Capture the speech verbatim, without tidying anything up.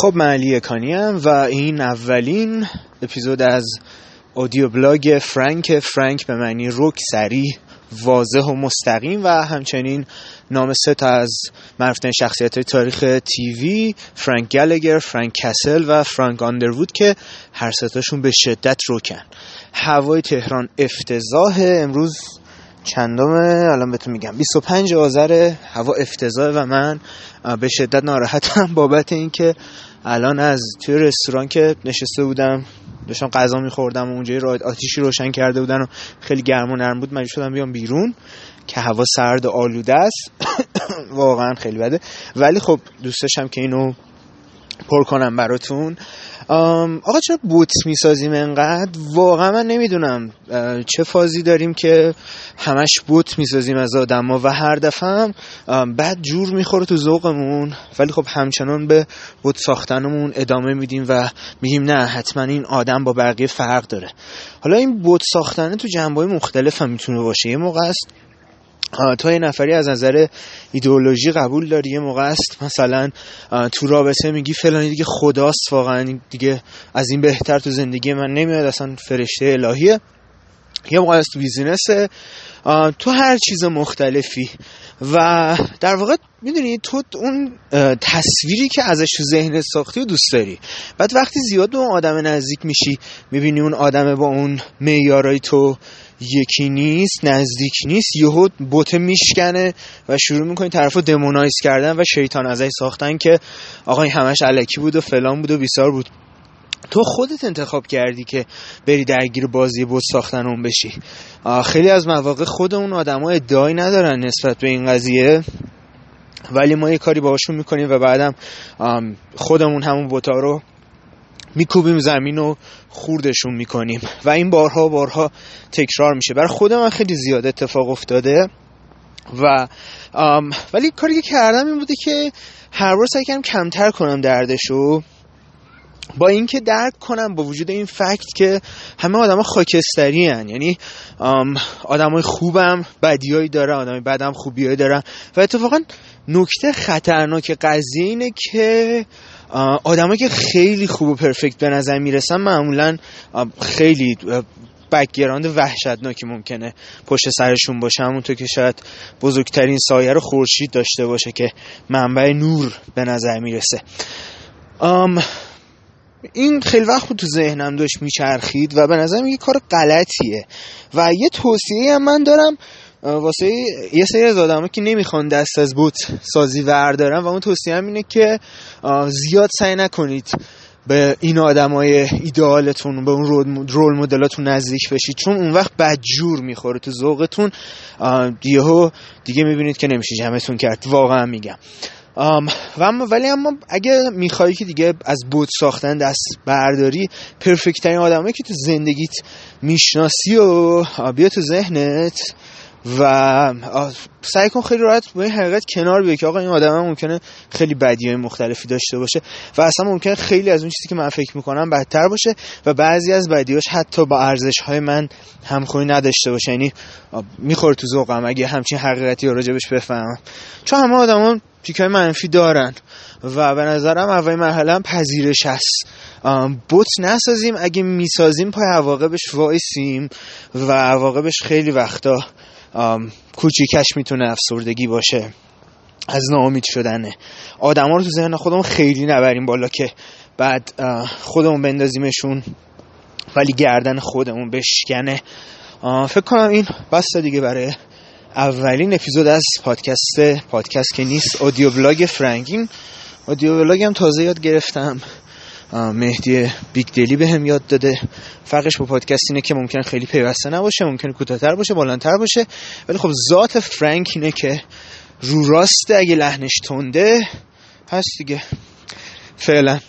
خب من علی کانیم و این اولین اپیزود از اودیو بلاگ فرانک فرانک به معنی رک، سریع، واضح و مستقیم و همچنین نام سه تا از معروفترین شخصیت‌های تاریخ تیوی، فرانک گالگر، فرانک کسل و فرانک آندروود که هر سه تاشون به شدت رکن. هوای تهران افتضاحه. امروز چندمه؟ الان بهتون میگم بیست و پنج آذر. هوا افتضاحه و من به شدت ناراحتم بابت اینکه الان از توی رستوران که نشسته بودم داشتم غذا میخوردم و اونجا یه آتیشی روشن کرده بودن و خیلی گرم و نرم بود، مجبور شدم بیام بیرون که هوا سرد و آلوده است. واقعا خیلی بده، ولی خب دوست داشتم که اینو پر کنم براتون. آقا چرا بوت میسازیم انقدر؟ واقعا من نمیدونم چه فازی داریم که همش بوت میسازیم از آدم‌ها و هر دفعه بد جور میخوره تو ذوقمون، ولی خب همچنان به بوت ساختنمون ادامه میدیم و میگیم نه حتما این آدم با بقیه فرق داره. حالا این بوت ساختن تو جنبه‌های مختلف هم میتونه باشه. یه موقع است تو یه نفری از نظر ایدئولوژی قبول داری، یه موقع است مثلا تو رابطه میگی فلانی دیگه خداست، واقعا دیگه از این بهتر تو زندگی من نمیاد، اصلا فرشته الهیه. یه موقع است تو بیزینسه، تو هر چیز مختلفی و در واقع میدونی تو اون تصویری که ازش تو ذهنت ساختی و دوست داری. بعد وقتی زیاد به اون آدم نزدیک میشی میبینی اون آدم با اون معیارای تو یکی نیست، نزدیک نیست، یهو بوته میشکنه و شروع میکنی طرفو دمونایز کردن و شیطان ازش ساختن که آقا این همش الکی بود و فلان بود و بیسار بود. تو خودت انتخاب کردی که بری درگیر بازی بوت ساختن اون بشی. خیلی از مواقع خود اون آدما ادعایی ندارن نسبت به این قضیه، ولی ما یه کاری باهاشون میکنیم و بعدم خودمون همون بوتا رو میکوبیم زمین و خوردشون میکنیم و این بارها بارها تکرار میشه. برای خود من خیلی زیاد اتفاق افتاده و ولی کاری که کردم این بوده که هر بار سعی کنم کمتر کنم دردشو، با اینکه درک کنم با وجود این فکت که همه آدما خاکستری ان، یعنی آدمای خوبم بدیایی داره، آدمای بدم خوبیایی داره و اتفاقا نکته خطرناک قضیه اینه که آدمایی که خیلی خوب و پرفکت به نظر میرسن معمولا خیلی بک‌گراند وحشتناکی ممکنه پشت سرشون باشه، همونطور که شاید بزرگترین سایه رو خورشید داشته باشه که منبع نور به نظر میرسه. این خیلی وقت تو ذهنم داشت میچرخید و به نظرم یه کار غلطیه و یه توصیه هم من دارم واسه یه سری از آدم‌ها که نمیخوان دست از بوت سازی وردارن و اون توصیه هم اینه که زیاد سعی نکنید به این آدمای ایدئالتون، به اون رول مدلاتون نزدیک بشید، چون اون وقت بدجور میخوره تو ذوقتون، یهو دیگه میبینید که نمیشه جمعتون کرد. واقعا میگم ام و اما ولی اما اگه میخوایی که دیگه از بوت ساختن دست برداری، پرفکت ترین آدمایی که تو زندگیت میشناسی و بیا تو ذهنت و سعی کن خیلی راحت با این حقیقت کنار بیای که آقا این آدم هم ممکنه خیلی بدیهای مختلفی داشته باشه و اصلا ممکنه خیلی از اون چیزی که من فکر میکنم بدتر باشه و بعضی از بدیهاش حتی با ارزش‌های من همخوانی نداشته باشه، یعنی میخوره تو ذوقم اگه همچین حقیقتی راجبش بفهمم، چون همه آدما پیکای منفی دارن و به نظرم اولین مرحله هم پذیرش هست. بوت نسازیم، اگه میسازیم پای عواقبش وایسیم و عواقبش خیلی وقتا کوچیکش میتونه افسردگی باشه از ناامید شدنه. آدما رو تو ذهن خودمون خیلی نبریم بالا که بعد خودمون بندازیمشون ولی گردن خودمون بشکنه. فکر کنم این بس دیگه برای اولین اپیزود از پادکست پادکست که نیست، اودیو بلاگ فرانکین. اودیو بلاگ هم تازه یاد گرفتم، مهدی بیگ دلی به هم یاد داده. فرقش با پادکست اینه که ممکنه خیلی پیوسته نباشه، ممکنه کوتاه‌تر باشه، بلندتر باشه، ولی خب ذات فرانک اینه که رو راسته، اگه لحنش تنده هست دیگه. فعلا